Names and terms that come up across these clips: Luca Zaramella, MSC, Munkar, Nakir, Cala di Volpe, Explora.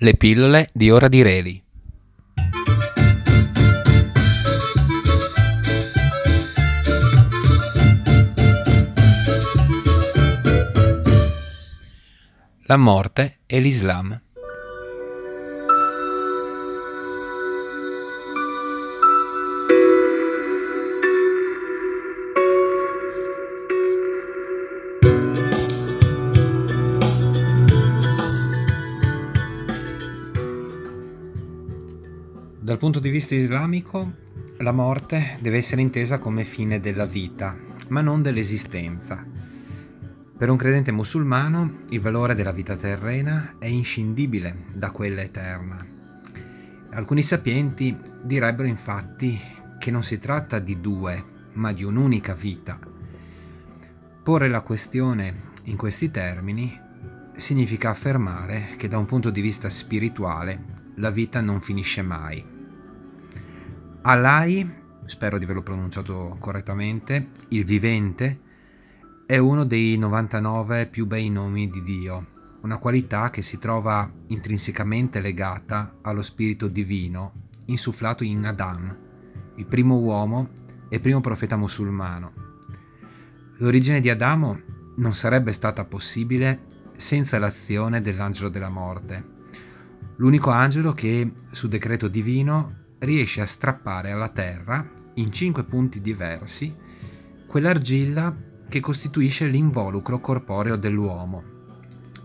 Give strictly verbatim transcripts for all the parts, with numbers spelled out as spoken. Le pillole di Ora di Reli. La morte e l'Islam. Dal punto di vista islamico, la morte deve essere intesa come fine della vita, ma non dell'esistenza. Per un credente musulmano, il valore della vita terrena è inscindibile da quella eterna. Alcuni sapienti direbbero infatti che non si tratta di due, ma di un'unica vita. Porre la questione in questi termini significa affermare che da un punto di vista spirituale la vita non finisce mai. Allah, spero di averlo pronunciato correttamente, il vivente, è uno dei novantanove più bei nomi di Dio, una qualità che si trova intrinsecamente legata allo spirito divino insufflato in Adam, il primo uomo e primo profeta musulmano. L'origine di Adamo non sarebbe stata possibile senza l'azione dell'angelo della morte, l'unico angelo che, su decreto divino, riesce a strappare alla terra, in cinque punti diversi, quell'argilla che costituisce l'involucro corporeo dell'uomo.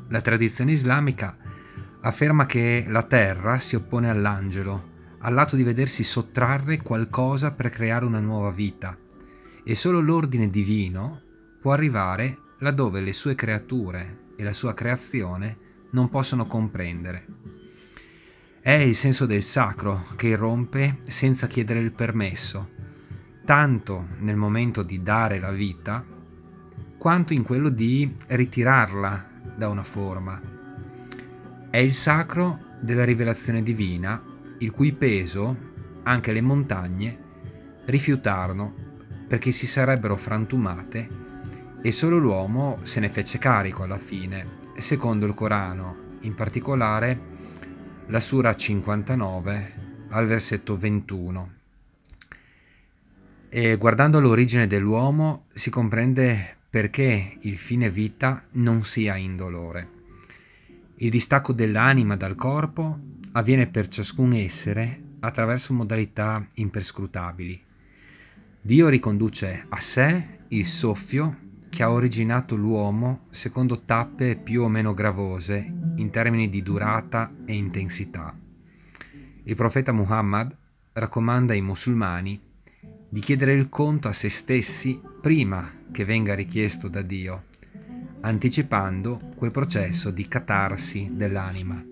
La tradizione islamica afferma che la terra si oppone all'angelo, all'atto di vedersi sottrarre qualcosa per creare una nuova vita, e solo l'ordine divino può arrivare laddove le sue creature e la sua creazione non possono comprendere. È il senso del sacro che irrompe senza chiedere il permesso, tanto nel momento di dare la vita, quanto in quello di ritirarla da una forma. È il sacro della rivelazione divina, il cui peso anche le montagne rifiutarono perché si sarebbero frantumate e solo l'uomo se ne fece carico alla fine, secondo il Corano, in particolare la sura cinquantanove al versetto ventuno. E guardando all'origine dell'uomo si comprende perché il fine vita non sia indolore. Il distacco dell'anima dal corpo avviene per ciascun essere attraverso modalità imperscrutabili. Dio riconduce a sé il soffio che ha originato l'uomo secondo tappe più o meno gravose in termini di durata e intensità. Il profeta Muhammad raccomanda ai musulmani di chiedere il conto a se stessi prima che venga richiesto da Dio, anticipando quel processo di catarsi dell'anima.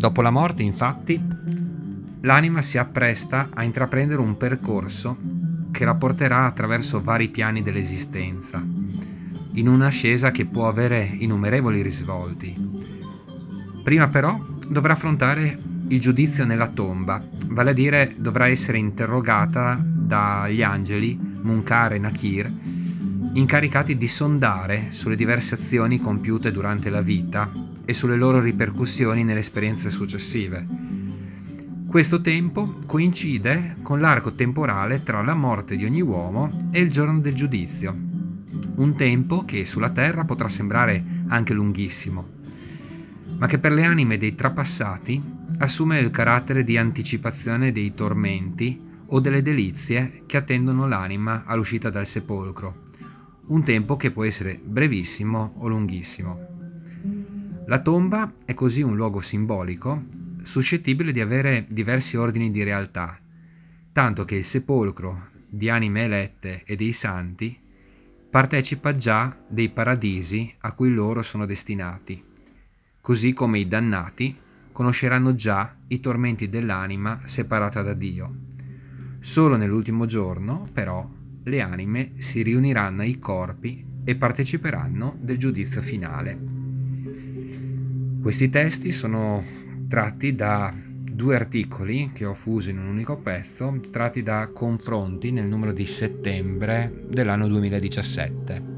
Dopo la morte, infatti, l'anima si appresta a intraprendere un percorso che la porterà attraverso vari piani dell'esistenza, in un'ascesa che può avere innumerevoli risvolti. Prima però dovrà affrontare il giudizio nella tomba, vale a dire dovrà essere interrogata dagli angeli, Munkar e Nakir, incaricati di sondare sulle diverse azioni compiute durante la vita e sulle loro ripercussioni nelle esperienze successive. Questo tempo coincide con l'arco temporale tra la morte di ogni uomo e il giorno del giudizio, un tempo che sulla terra potrà sembrare anche lunghissimo, ma che per le anime dei trapassati assume il carattere di anticipazione dei tormenti o delle delizie che attendono l'anima all'uscita dal sepolcro, un tempo che può essere brevissimo o lunghissimo. La tomba è così un luogo simbolico, suscettibile di avere diversi ordini di realtà, tanto che il sepolcro di anime elette e dei santi partecipa già dei paradisi a cui loro sono destinati, così come i dannati conosceranno già i tormenti dell'anima separata da Dio. Solo nell'ultimo giorno, però, le anime si riuniranno ai corpi e parteciperanno del giudizio finale. Questi testi sono tratti da due articoli che ho fuso in un unico pezzo, tratti da confronti nel numero di settembre dell'anno duemiladiciassette.